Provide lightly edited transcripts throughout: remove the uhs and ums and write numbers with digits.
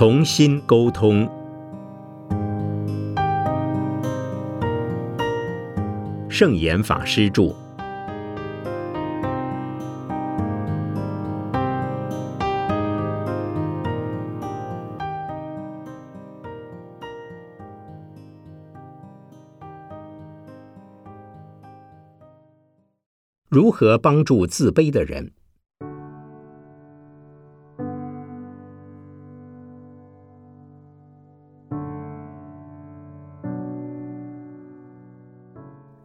重新沟通。圣严法师著。如何帮助自卑的人？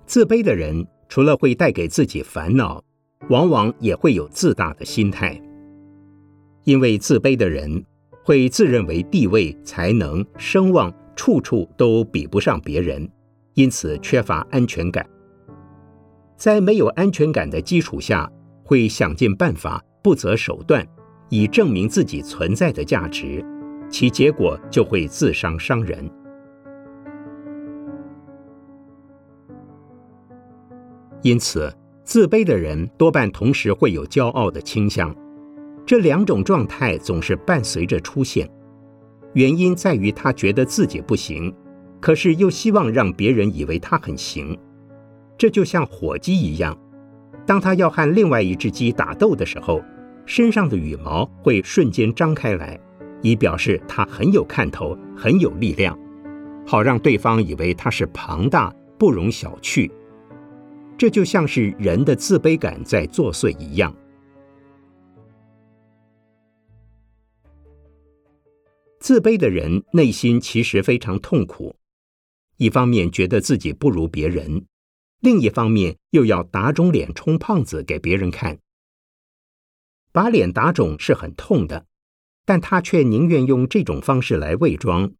自卑的人除了会带给自己烦恼，往往也会有自大的心态。因为自卑的人会自认为地位、才能、声望处处都比不上别人，因此缺乏安全感。在没有安全感的基础下，会想尽办法，不择手段，以证明自己存在的价值，其结果就会自伤人。因此，自卑的人多半同时会有骄傲的倾向，这两种状态总是伴随着出现。原因在于他觉得自己不行，可是又希望让别人以为他很行。这就像火鸡一样，当他要和另外一只鸡打斗的时候，身上的羽毛会瞬间张开来，以表示他很有看头，很有力量，好让对方以为他是庞大，不容小觑。这就像是人的自卑感在作祟一样。自卑的人内心其实非常痛苦，一方面觉得自己不如别人，另一方面又要打肿脸充胖子给别人看。把脸打肿是很痛的，但他却宁愿用这种方式来伪装。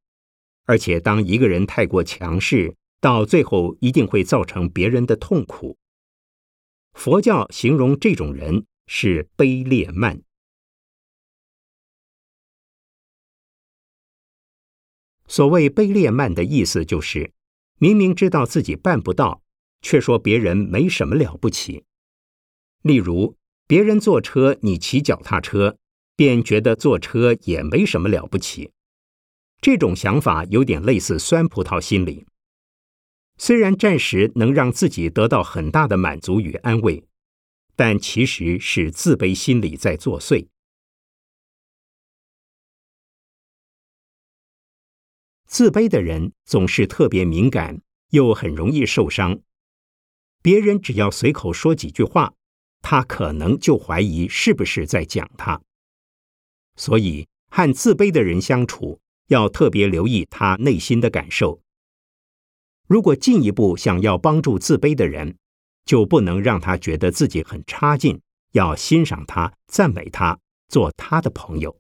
而且当一个人太过强势，到最后一定会造成别人的痛苦。佛教形容这种人是卑劣慢。所谓卑劣慢的意思就是，明明知道自己办不到，却说别人没什么了不起。例如，别人坐车，你骑脚踏车，便觉得坐车也没什么了不起。这种想法有点类似酸葡萄心理。虽然暂时能让自己得到很大的满足与安慰，但其实是自卑心理在作祟。自卑的人总是特别敏感，又很容易受伤。别人只要随口说几句话，他可能就怀疑是不是在讲他。所以，和自卑的人相处，要特别留意他内心的感受。如果进一步想要帮助自卑的人，就不能让他觉得自己很差劲，要欣赏他、赞美他，做他的朋友。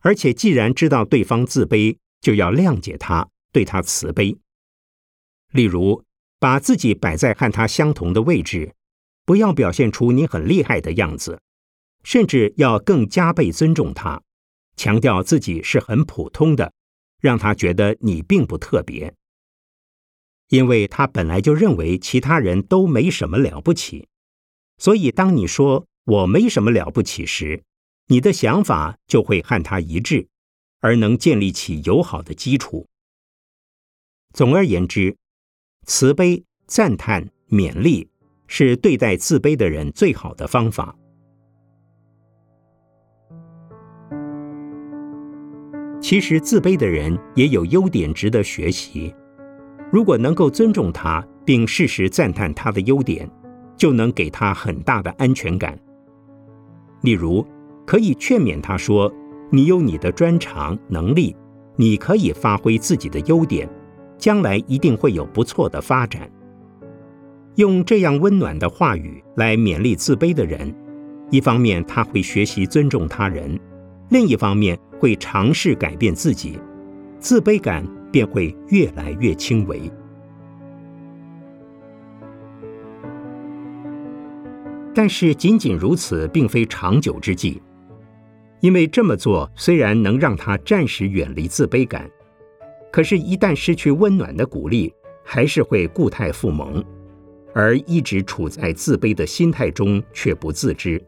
而且，既然知道对方自卑，就要谅解他，对他慈悲。例如，把自己摆在和他相同的位置，不要表现出你很厉害的样子，甚至要更加倍尊重他，强调自己是很普通的，让他觉得你并不特别。因为他本来就认为其他人都没什么了不起，所以当你说我没什么了不起时，你的想法就会和他一致，而能建立起友好的基础。总而言之，慈悲、赞叹、勉励是对待自卑的人最好的方法。其实自卑的人也有优点值得学习，如果能够尊重他，并适时赞叹他的优点，就能给他很大的安全感。例如，可以劝勉他说，你有你的专长能力，你可以发挥自己的优点，将来一定会有不错的发展。用这样温暖的话语来勉励自卑的人，一方面他会学习尊重他人，另一方面会尝试改变自己，自卑感便会越来越轻微。但是仅仅如此并非长久之计。因为这么做虽然能让他暂时远离自卑感，可是一旦失去温暖的鼓励，还是会故态复萌，而一直处在自卑的心态中却不自知。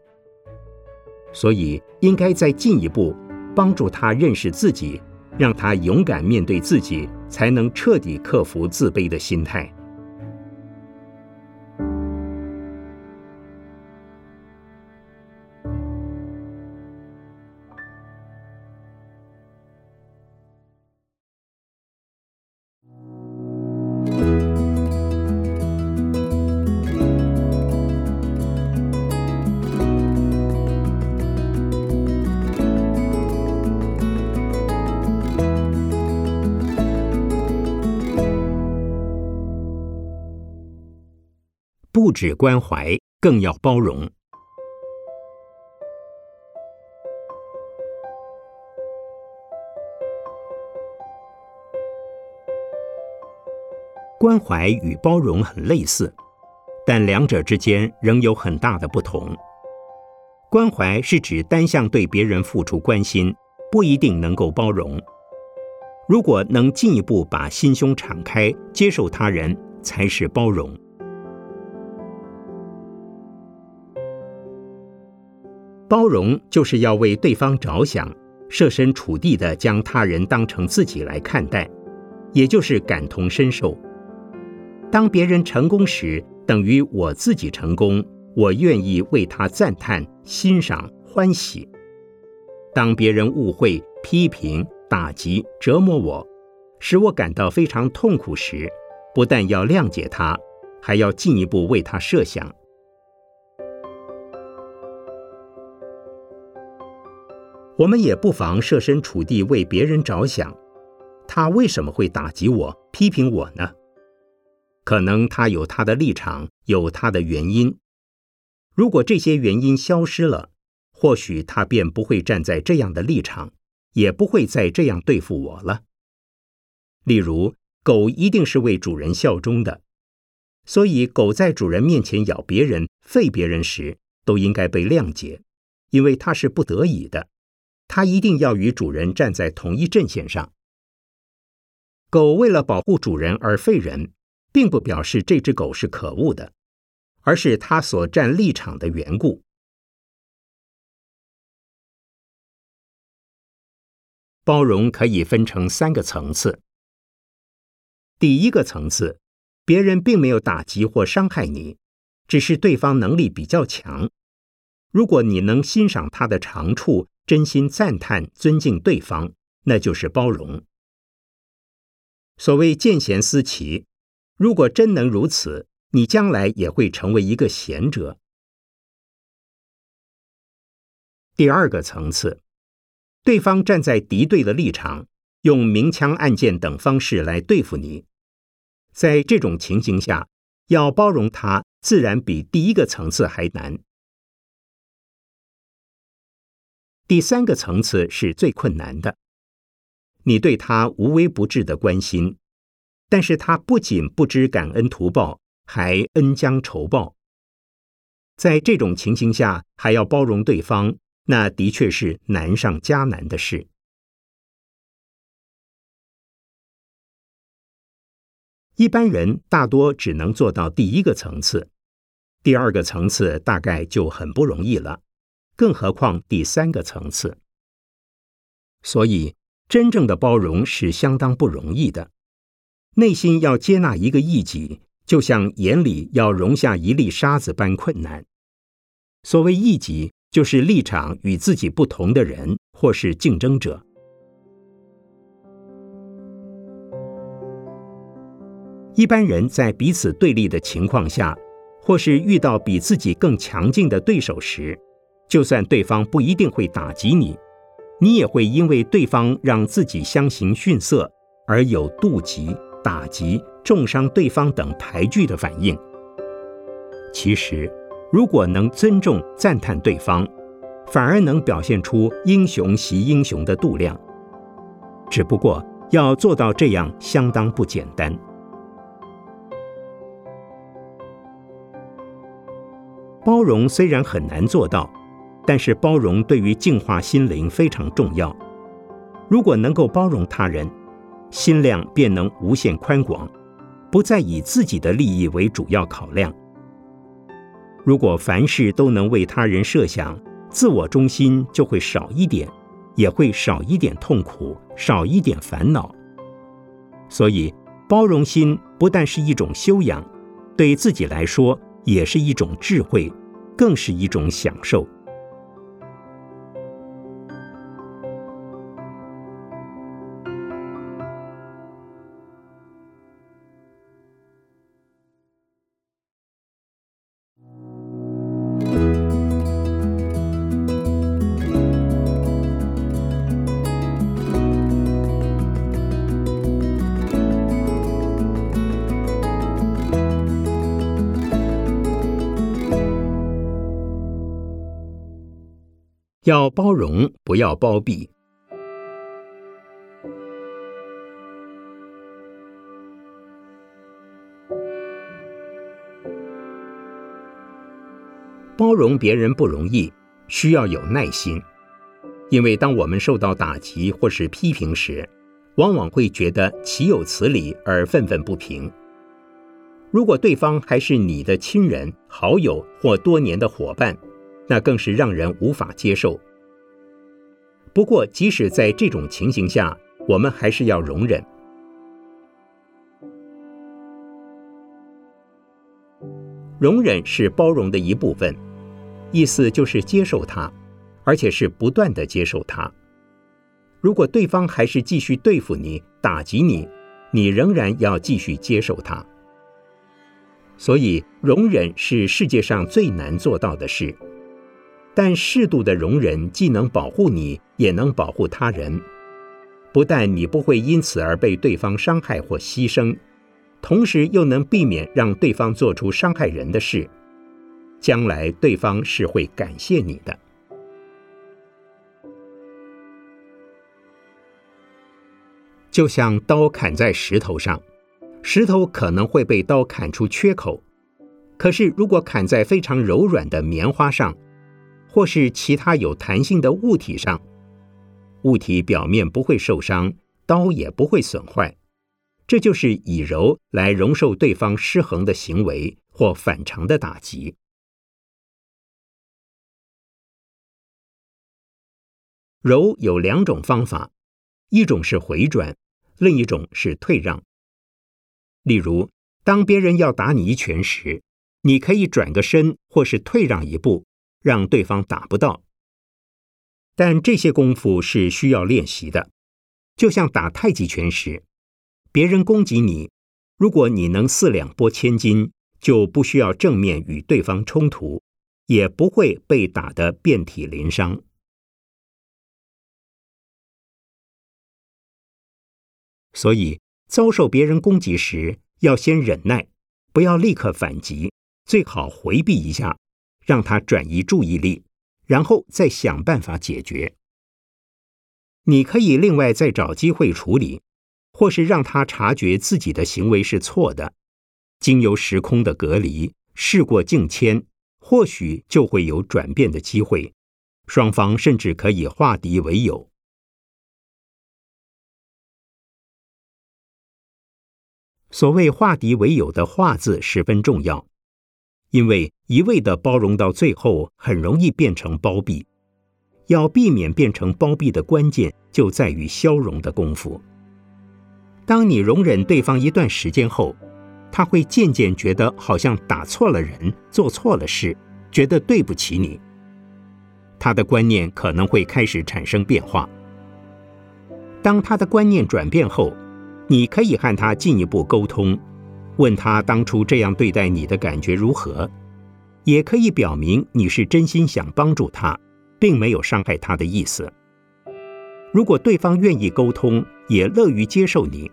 所以应该再进一步帮助他认识自己，让他勇敢面对自己，才能彻底克服自卑的心态。不只关怀，更要包容。关怀与包容很类似，但两者之间仍有很大的不同。关怀是指单向对别人付出关心，不一定能够包容。如果能进一步把心胸敞开，接受他人，才是包容。包容就是要为对方着想，设身处地地将他人当成自己来看待，也就是感同身受。当别人成功时，等于我自己成功，我愿意为他赞叹、欣赏、欢喜。当别人误会、批评、打击、折磨我，使我感到非常痛苦时，不但要谅解他，还要进一步为他设想。我们也不妨设身处地为别人着想，他为什么会打击我、批评我呢？可能他有他的立场，有他的原因。如果这些原因消失了，或许他便不会站在这样的立场，也不会再这样对付我了。例如，狗一定是为主人效忠的，所以狗在主人面前咬别人、吠别人时，都应该被谅解，因为它是不得已的。它一定要与主人站在同一阵线上。狗为了保护主人而吠人，并不表示这只狗是可恶的，而是它所站立场的缘故。包容可以分成三个层次。第一个层次，别人并没有打击或伤害你，只是对方能力比较强。如果你能欣赏他的长处，真心赞叹、尊敬对方，那就是包容。所谓见贤思齐，如果真能如此，你将来也会成为一个贤者。第二个层次，对方站在敌对的立场，用明枪暗箭等方式来对付你，在这种情形下，要包容他，自然比第一个层次还难。第三个层次是最困难的，你对他无微不至的关心，但是他不仅不知感恩图报，还恩将仇报。在这种情形下，还要包容对方，那的确是难上加难的事。一般人大多只能做到第一个层次，第二个层次大概就很不容易了。更何况第三个层次。所以，真正的包容是相当不容易的。内心要接纳一个异己，就像眼里要容下一粒沙子般困难。所谓异己，就是立场与自己不同的人，或是竞争者。一般人在彼此对立的情况下，或是遇到比自己更强劲的对手时，就算对方不一定会打击你，你也会因为对方让自己相形逊色而有妒忌、打击、重伤对方等排拒的反应。其实，如果能尊重、赞叹对方，反而能表现出英雄惜英雄的度量。只不过，要做到这样相当不简单。包容虽然很难做到，但是包容对于净化心灵非常重要。如果能够包容他人，心量便能无限宽广，不再以自己的利益为主要考量。如果凡事都能为他人设想，自我中心就会少一点，也会少一点痛苦，少一点烦恼。所以，包容心不但是一种修养，对自己来说也是一种智慧，更是一种享受。要包容，不要包庇。包容别人不容易，需要有耐心，因为当我们受到打击或是批评时，往往会觉得岂有此理而愤愤不平。如果对方还是你的亲人、好友或多年的伙伴，那更是让人无法接受。不过，即使在这种情形下，我们还是要容忍。容忍是包容的一部分，意思就是接受它，而且是不断地接受它。如果对方还是继续对付你、打击你，你仍然要继续接受它。所以，容忍是世界上最难做到的事。但适度的容忍既能保护你，也能保护他人。不但你不会因此而被对方伤害或牺牲，同时又能避免让对方做出伤害人的事。将来对方是会感谢你的。就像刀砍在石头上，石头可能会被刀砍出缺口，可是如果砍在非常柔软的棉花上，或是其他有弹性的物体上，物体表面不会受伤，刀也不会损坏。这就是以柔来容受对方失衡的行为或反常的打击。柔有两种方法，一种是回转，另一种是退让。例如，当别人要打你一拳时，你可以转个身或是退让一步，让对方打不到。但这些功夫是需要练习的，就像打太极拳时，别人攻击你，如果你能四两拨千斤，就不需要正面与对方冲突，也不会被打得遍体鳞伤。所以，遭受别人攻击时，要先忍耐，不要立刻反击，最好回避一下，让他转移注意力，然后再想办法解决。你可以另外再找机会处理，或是让他察觉自己的行为是错的，经由时空的隔离，事过境迁，或许就会有转变的机会，双方甚至可以化敌为友。所谓化敌为友的化字十分重要，因为一味的包容到最后很容易变成包庇。要避免变成包庇的关键就在于消融的功夫。当你容忍对方一段时间后，他会渐渐觉得好像打错了人，做错了事，觉得对不起你。他的观念可能会开始产生变化。当他的观念转变后，你可以和他进一步沟通，问他当初这样对待你的感觉如何，也可以表明你是真心想帮助他，并没有伤害他的意思。如果对方愿意沟通，也乐于接受你，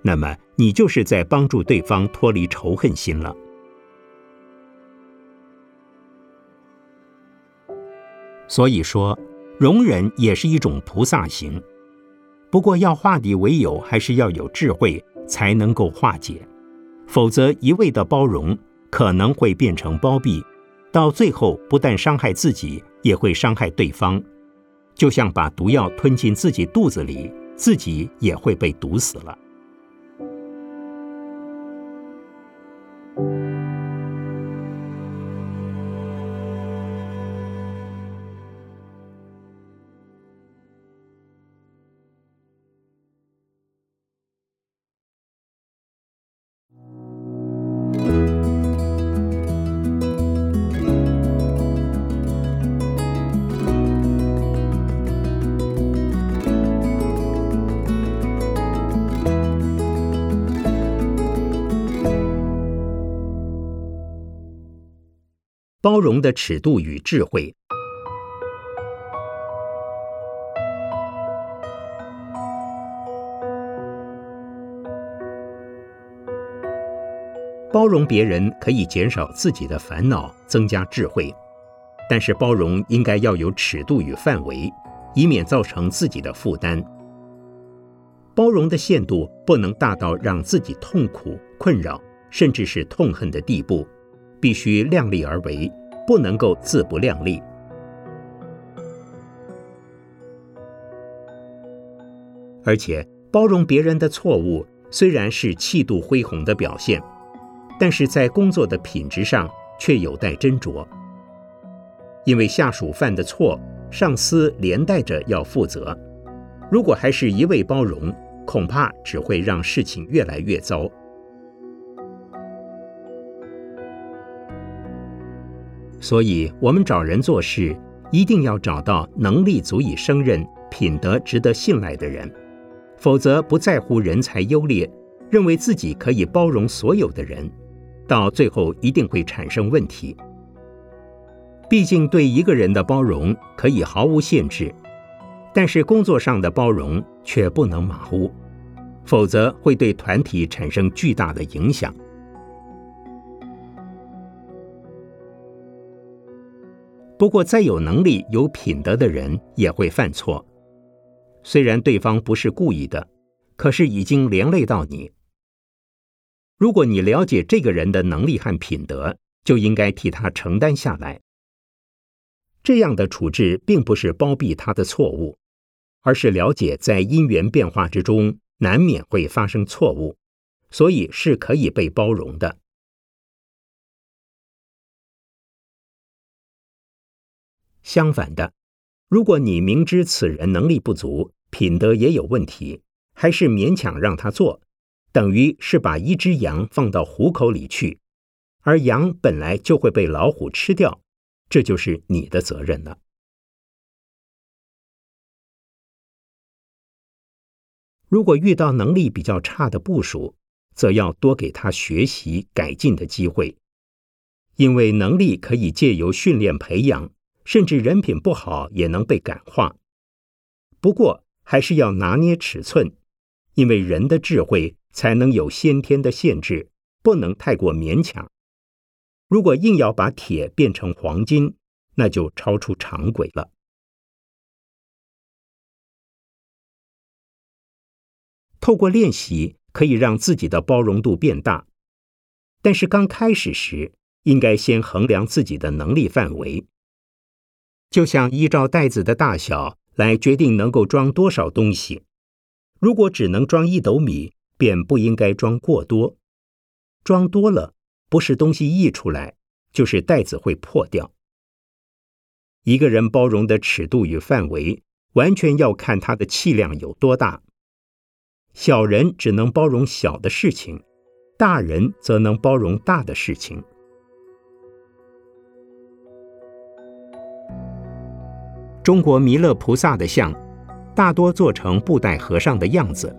那么你就是在帮助对方脱离仇恨心了。所以说，容忍也是一种菩萨行，不过要化敌为友，还是要有智慧才能够化解。否则一味的包容可能会变成包庇，到最后不但伤害自己，也会伤害对方，就像把毒药吞进自己肚子里，自己也会被毒死了。包容的尺度与智慧。包容别人可以减少自己的烦恼，增加智慧，但是包容应该要有尺度与范围，以免造成自己的负担。包容的限度不能大到让自己痛苦、困扰，甚至是痛恨的地步，必须量力而为，不能够自不量力。而且，包容别人的错误虽然是气度恢宏的表现，但是在工作的品质上却有待斟酌，因为下属犯的错，上司连带着要负责。如果还是一味包容，恐怕只会让事情越来越糟。所以，我们找人做事，一定要找到能力足以胜任、品德值得信赖的人，否则不在乎人才优劣，认为自己可以包容所有的人，到最后一定会产生问题。毕竟对一个人的包容可以毫无限制，但是工作上的包容却不能马虎，否则会对团体产生巨大的影响。不过再有能力、有品德的人也会犯错，虽然对方不是故意的，可是已经连累到你。如果你了解这个人的能力和品德，就应该替他承担下来。这样的处置并不是包庇他的错误，而是了解在因缘变化之中难免会发生错误，所以是可以被包容的。相反的，如果你明知此人能力不足，品德也有问题，还是勉强让他做，等于是把一只羊放到虎口里去，而羊本来就会被老虎吃掉，这就是你的责任了。如果遇到能力比较差的部属，则要多给他学习改进的机会，因为能力可以借由训练培养，甚至人品不好也能被感化。不过还是要拿捏尺寸，因为人的智慧才能有先天的限制，不能太过勉强。如果硬要把铁变成黄金，那就超出常轨了。透过练习，可以让自己的包容度变大，但是刚开始时，应该先衡量自己的能力范围，就像依照袋子的大小来决定能够装多少东西。如果只能装1斗米，便不应该装过多。装多了，不是东西溢出来，就是袋子会破掉。一个人包容的尺度与范围，完全要看他的气量有多大。小人只能包容小的事情，大人则能包容大的事情。中国弥勒菩萨的像大多做成布袋和尚的样子，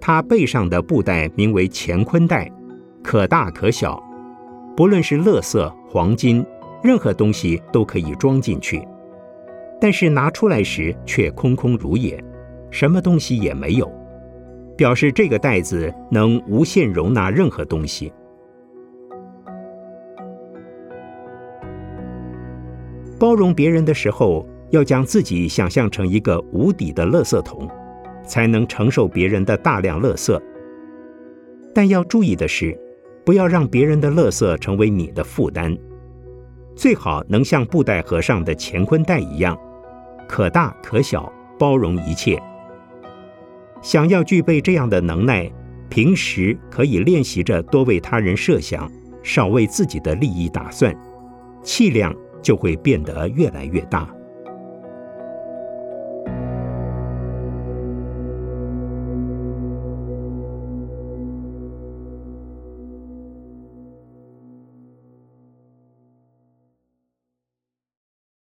他背上的布袋名为乾坤袋，可大可小，不论是垃圾、黄金，任何东西都可以装进去，但是拿出来时却空空如也，什么东西也没有，表示这个袋子能无限容纳任何东西。包容别人的时候，要将自己想象成一个无底的垃圾桶，才能承受别人的大量垃圾。但要注意的是，不要让别人的垃圾成为你的负担，最好能像布袋和尚的乾坤袋一样，可大可小，包容一切。想要具备这样的能耐，平时可以练习着多为他人设想，少为自己的利益打算，气量就会变得越来越大。